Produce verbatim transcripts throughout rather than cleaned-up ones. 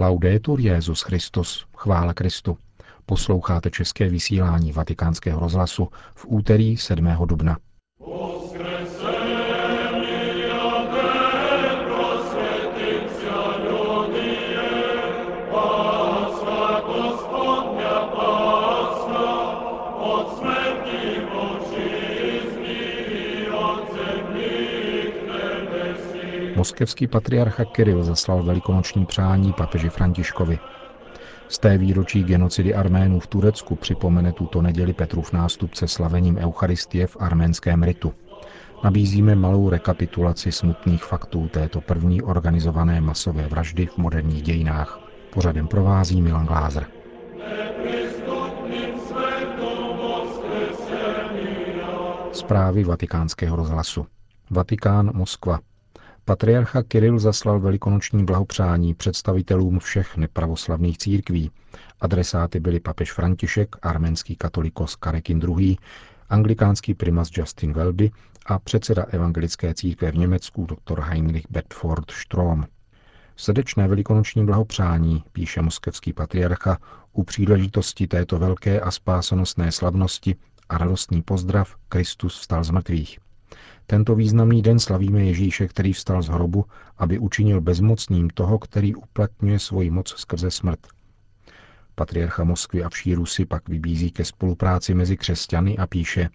Laudetur Jesus Christus, chvála Kristu. Posloucháte české vysílání Vatikánského rozhlasu v úterý sedmého dubna. Moskevský patriarcha Kirill zaslal velikonoční přání papeži Františkovi. Z té výročí genocidy Arménů v Turecku připomene tuto neděli Petrův nástupce slavením Eucharistie v arménském ritu. Nabízíme malou rekapitulaci smutných faktů této první organizované masové vraždy v moderních dějinách. Pořadem provází Milan Glázer. Zprávy Vatikánského rozhlasu. Vatikán, Moskva. Patriarcha Kirill zaslal velikonoční blahopřání představitelům všech nepravoslavných církví. Adresáty byli papež František, arménský katolikos Karekin druhý, anglikánský primas Justin Welby a předseda evangelické církve v Německu doktor Heinrich Bedford-Strom. Srdečné velikonoční blahopřání, píše moskevský patriarcha, u příležitosti této velké a spásonosné slavnosti a radostný pozdrav Kristus vstal z mrtvých. Tento významný den slavíme Ježíše, který vstal z hrobu, aby učinil bezmocným toho, který uplatňuje svoji moc skrze smrt. Patriarcha Moskvy a vší Rusy pak vybízí ke spolupráci mezi křesťany a píše: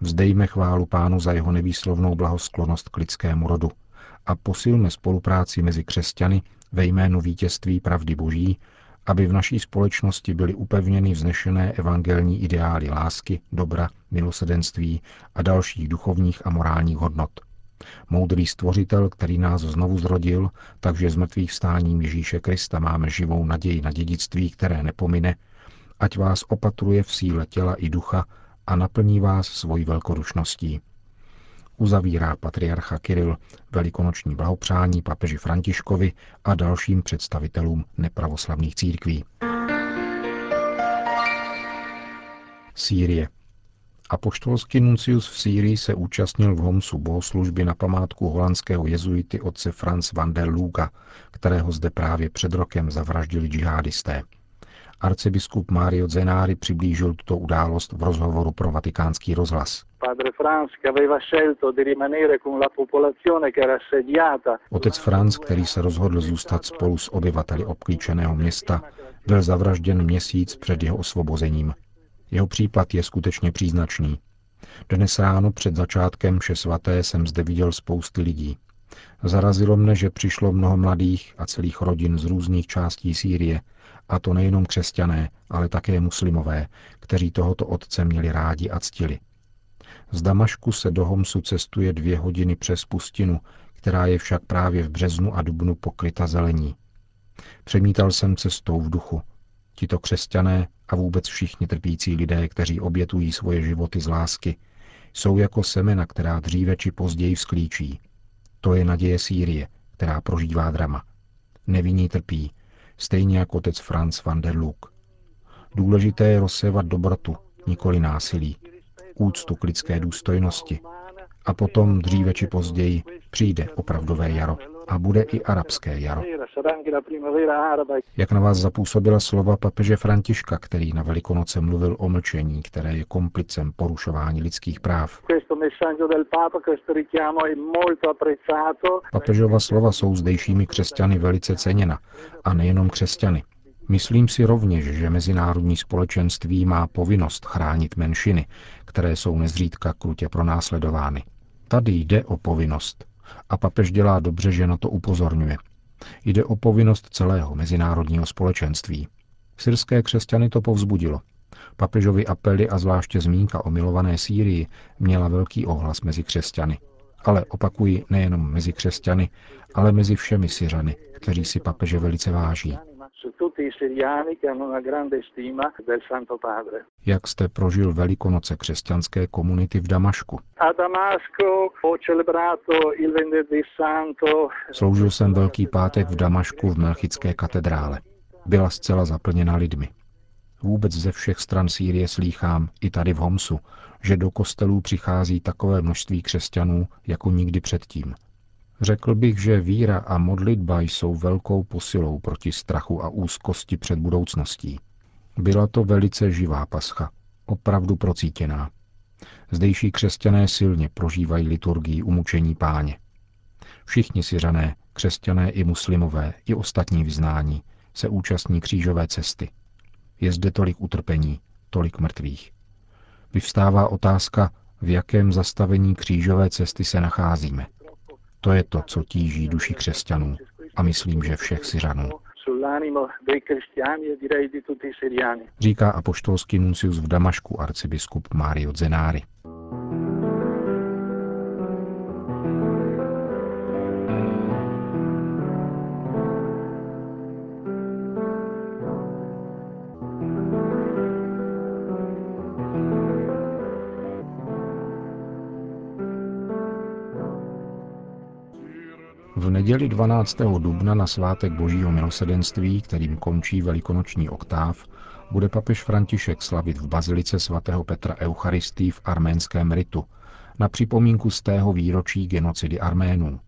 Vzdejme chválu Pánu za jeho nevýslovnou blahosklonost k lidskému rodu a posilme spolupráci mezi křesťany ve jménu vítězství pravdy boží, aby v naší společnosti byly upevněny vznešené evangelní ideály lásky, dobra, milosrdenství a dalších duchovních a morálních hodnot. Moudrý stvořitel, který nás znovu zrodil, takže z mrtvých vstáním Ježíše Krista máme živou naději na dědictví, které nepomine, ať vás opatruje v síle těla i ducha a naplní vás svojí velkodušností. Uzavírá patriarcha Kirill velikonoční blahopřání papeži Františkovi a dalším představitelům nepravoslavných církví. Sýrie. Apoštolský nuncius v Sýrii se účastnil v Homsu bohoslužby na památku holandského jezuity otce Franz van der Lugta, kterého zde právě před rokem zavraždili džihadisté. Arcibiskup Mario Zenari přiblížil tuto událost v rozhovoru pro Vatikánský rozhlas. Otec Franz, který se rozhodl zůstat spolu s obyvateli obklíčeného města, byl zavražděn měsíc před jeho osvobozením. Jeho případ je skutečně příznačný. Dnes ráno před začátkem mše svaté jsem zde viděl spousty lidí. Zarazilo mne, že přišlo mnoho mladých a celých rodin z různých částí Sýrie, a to nejenom křesťané, ale také muslimové, kteří tohoto otce měli rádi a ctili. Z Damašku se do Homsu cestuje dvě hodiny přes pustinu, která je však právě v březnu a dubnu pokryta zelení. Přemítal jsem cestou v duchu. Tito křesťané a vůbec všichni trpící lidé, kteří obětují svoje životy z lásky, jsou jako semena, která dříve či později vzklíčí. To je naděje Sýrie, která prožívá drama. Nevinní trpí, stejně jako otec Franz van der Lugt. Důležité je rozsévat dobrotu, nikoli násilí, úctu k lidské důstojnosti. A potom, dříve či později, přijde opravdové jaro a bude i arabské jaro. Jak na vás zapůsobila slova papeže Františka, který na Velikonoce mluvil o mlčení, které je komplicem porušování lidských práv? Papežova slova jsou zdejšími křesťany velice ceněna, a nejenom křesťany. Myslím si rovněž, že mezinárodní společenství má povinnost chránit menšiny, které jsou nezřídka krutě pronásledovány. Tady jde o povinnost. A papež dělá dobře, že na to upozorňuje. Jde o povinnost celého mezinárodního společenství. Syrské křesťany to povzbudilo. Papežovi apely a zvláště zmínka o milované Sýrii měla velký ohlas mezi křesťany. Ale opakuji, nejenom mezi křesťany, ale mezi všemi Syřany, kteří si papeže velice váží. Jak jste prožil Velikonoce křesťanské komunity v Damašku? Sloužil jsem Velký pátek v Damašku v Melchické katedrále. Byla zcela zaplněna lidmi. Vůbec ze všech stran Sýrie slýchám, i tady v Homsu, že do kostelů přichází takové množství křesťanů, jako nikdy předtím. Řekl bych, že víra a modlitba jsou velkou posilou proti strachu a úzkosti před budoucností. Byla to velice živá pascha, opravdu procítěná. Zdejší křesťané silně prožívají liturgii umučení Páně. Všichni Syřané, křesťané i muslimové, i ostatní vyznání, se účastní křížové cesty. Je zde tolik utrpení, tolik mrtvých. Vyvstává otázka, v jakém zastavení křížové cesty se nacházíme. To je to, co tíží duši křesťanů a myslím, že všech Syřanů. Říká apoštolský nuncius v Damašku arcibiskup Mario Zenari. V neděli dvanáctého dubna na svátek Božího milosrdenství, kterým končí velikonoční oktáv, bude papež František slavit v bazilice svatého Petra Eucharistii v arménském ritu na připomínku z tého výročí genocidy Arménů.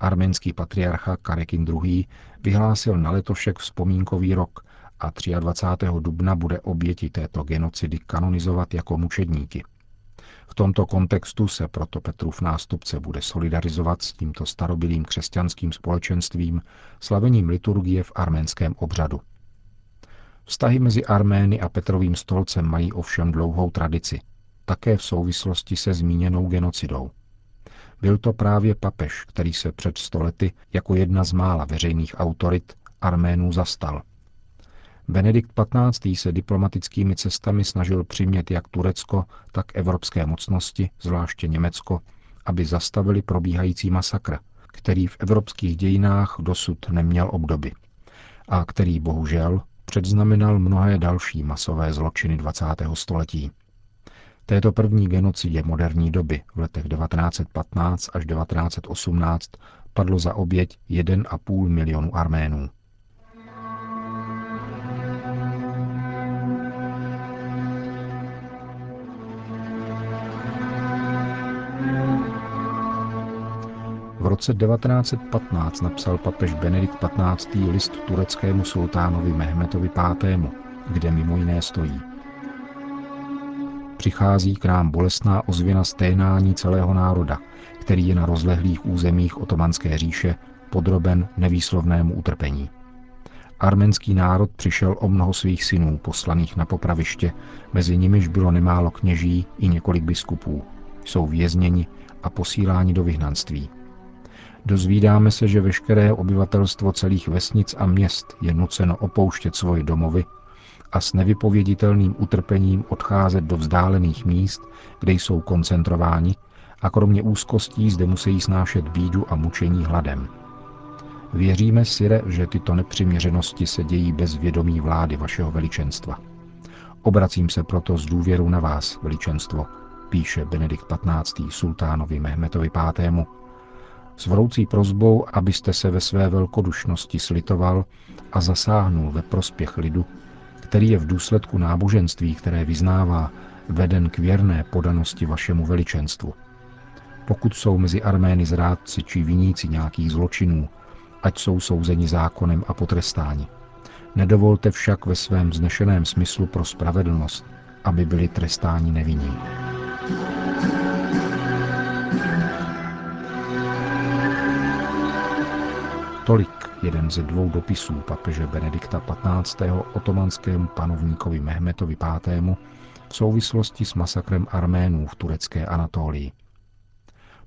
Arménský patriarcha Karekin druhý. Vyhlásil na letošek vzpomínkový rok a dvacátého třetího dubna bude oběti této genocidy kanonizovat jako mučedníky. V tomto kontextu se proto Petrův nástupce bude solidarizovat s tímto starobylým křesťanským společenstvím slavením liturgie v arménském obřadu. Vztahy mezi Armény a Petrovým stolcem mají ovšem dlouhou tradici, také v souvislosti se zmíněnou genocidou. Byl to právě papež, který se před stolety jako jedna z mála veřejných autorit Arménů zastal. Benedikt patnáctý. Se diplomatickými cestami snažil přimět jak Turecko, tak evropské mocnosti, zvláště Německo, aby zastavili probíhající masakr, který v evropských dějinách dosud neměl obdoby a který bohužel předznamenal mnohé další masové zločiny dvacátého století. Této první genocidě moderní doby v letech devatenáct patnáct až devatenáct osmnáct padlo za oběť jeden a půl milionu Arménů. V roce devatenáct patnáct napsal papež Benedikt patnáctý. list tureckému sultánovi Mehmetovi pátému., kde mimo jiné stojí: Přichází k nám bolestná ozvěna sténání celého národa, který je na rozlehlých územích Otomanské říše podroben nevýslovnému utrpení. Arménský národ přišel o mnoho svých synů poslaných na popraviště, mezi nimiž bylo nemálo kněží i několik biskupů. Jsou vězněni a posíláni do vyhnanství. Dozvídáme se, že veškeré obyvatelstvo celých vesnic a měst je nuceno opouštět svoje domovy a s nevypověditelným utrpením odcházet do vzdálených míst, kde jsou koncentrováni a kromě úzkostí zde musí snášet bídu a mučení hladem. Věříme, Sire, že tyto nepřiměřenosti se dějí bez vědomí vlády vašeho veličenstva. Obracím se proto s důvěrou na vás, veličenstvo, píše Benedikt patnáctý. sultánovi Mehmetovi pátému. S vroucí prosbou, abyste se ve své velkodušnosti slitoval a zasáhnul ve prospěch lidu, který je v důsledku náboženství, které vyznává, veden k věrné podanosti vašemu veličenstvu. Pokud jsou mezi Armény zrádci či viníci nějakých zločinů, ať jsou souzeni zákonem a potrestáni. Nedovolte však ve svém vznešeném smyslu pro spravedlnost, aby byli trestáni nevinní. Tolik jeden ze dvou dopisů papeže Benedikta patnáctého. otomanskému panovníkovi Mehmetovi pátému. v souvislosti s masakrem Arménů v turecké Anatolii.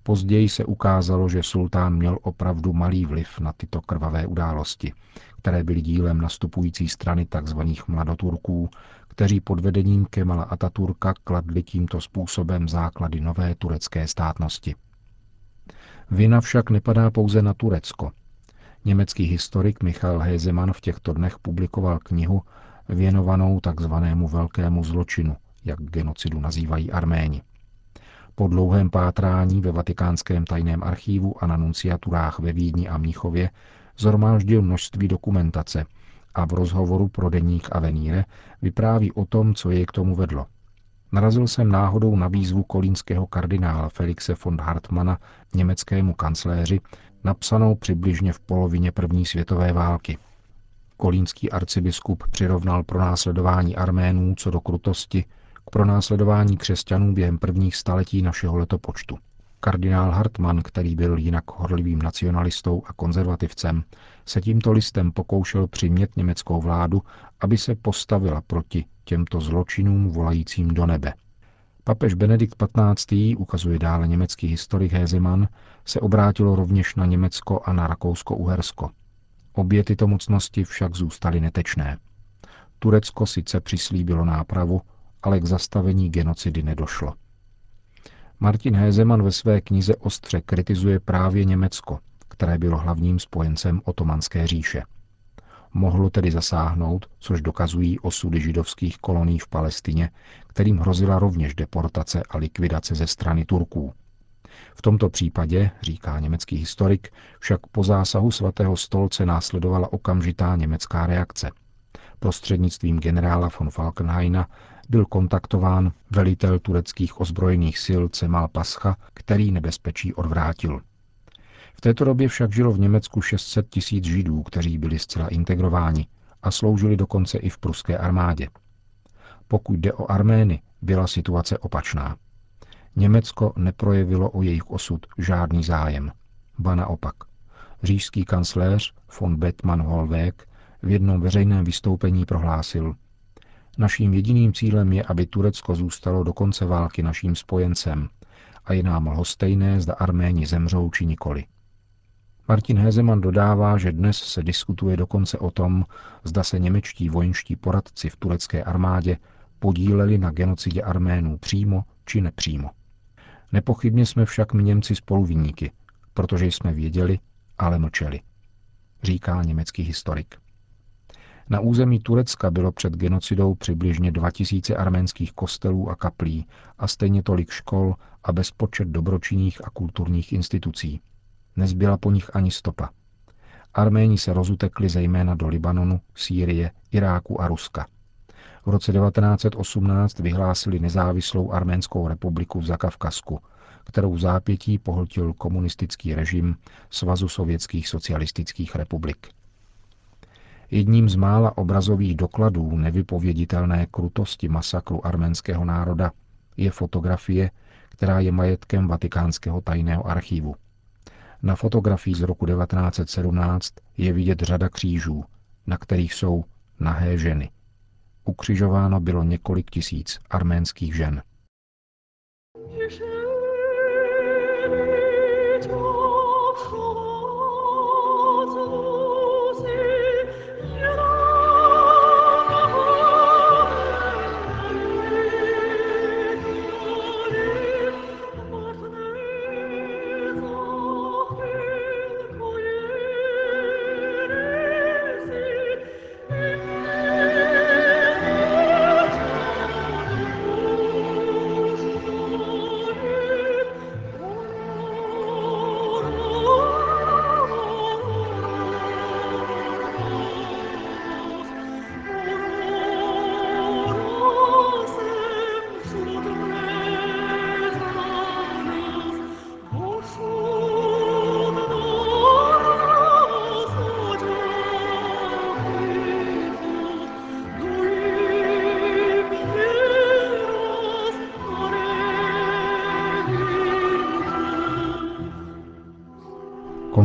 Později se ukázalo, že sultán měl opravdu malý vliv na tyto krvavé události, které byly dílem nastupující strany tzv. Mladoturků, kteří pod vedením Kemala Ataturka kladli tímto způsobem základy nové turecké státnosti. Vina však nepadá pouze na Turecko. Německý historik Michael Hesemann v těchto dnech publikoval knihu věnovanou takzvanému velkému zločinu, jak genocidu nazývají Arméni. Po dlouhém pátrání ve vatikánském tajném archívu a na nunciaturách ve Vídni a Mnichově zhromáždil množství dokumentace a v rozhovoru pro deník Avvenire vypráví o tom, co jej k tomu vedlo. Narazil jsem náhodou na výzvu kolínského kardinála Felixe von Hartmana, německému kancléři, napsanou přibližně v polovině první světové války. Kolínský arcibiskup přirovnal pronásledování Arménů co do krutosti k pronásledování křesťanů během prvních staletí našeho letopočtu. Kardinál Hartmann, který byl jinak horlivým nacionalistou a konzervativcem, se tímto listem pokoušel přimět německou vládu, aby se postavila proti těmto zločinům volajícím do nebe. Papež Benedikt patnáctý., ukazuje dále německý historik Hesemann, se obrátil rovněž na Německo a na Rakousko-Uhersko. Obě tyto mocnosti však zůstaly netečné. Turecko sice přislíbilo nápravu, ale k zastavení genocidy nedošlo. Martin Hesemann ve své knize ostře kritizuje právě Německo, které bylo hlavním spojencem otomanské říše. Mohlo tedy zasáhnout, což dokazují osudy židovských kolonií v Palestině, kterým hrozila rovněž deportace a likvidace ze strany Turků. V tomto případě, říká německý historik, však po zásahu Svatého stolce následovala okamžitá německá reakce. Prostřednictvím generála von Falkenheina byl kontaktován velitel tureckých ozbrojených sil Cemal Pascha, který nebezpečí odvrátil. V této době však žilo v Německu šest set tisíc židů, kteří byli zcela integrováni a sloužili dokonce i v pruské armádě. Pokud jde o Armény, byla situace opačná. Německo neprojevilo o jejich osud žádný zájem. Ba naopak. Říšský kancléř von Bethmann Hollweg v jednom veřejném vystoupení prohlásil: Naším jediným cílem je, aby Turecko zůstalo do konce války naším spojencem a je nám lhostejné, zda Arméni zemřou či nikoli. Martin Hesemann dodává, že dnes se diskutuje dokonce o tom, zda se němečtí vojenští poradci v turecké armádě podíleli na genocidě Arménů přímo či nepřímo. Nepochybně jsme však my Němci spoluviníky, protože jsme věděli, ale mlčeli, říká německý historik. Na území Turecka bylo před genocidou přibližně dva tisíce arménských kostelů a kaplí a stejně tolik škol a bezpočet dobročinných a kulturních institucí. Nezbyla po nich ani stopa. Arméni se rozutekli zejména do Libanonu, Sýrie, Iráku a Ruska. V roce devatenáct set osmnáct vyhlásili nezávislou Arménskou republiku v Zakavkazku, kterou vzápětí pohltil komunistický režim Svazu sovětských socialistických republik. Jedním z mála obrazových dokladů nevypověditelné krutosti masakru arménského národa je fotografie, která je majetkem Vatikánského tajného archívu. Na fotografii z roku devatenáct set sedmnáct je vidět řada křížů, na kterých jsou nahé ženy. Ukřižováno bylo několik tisíc arménských žen.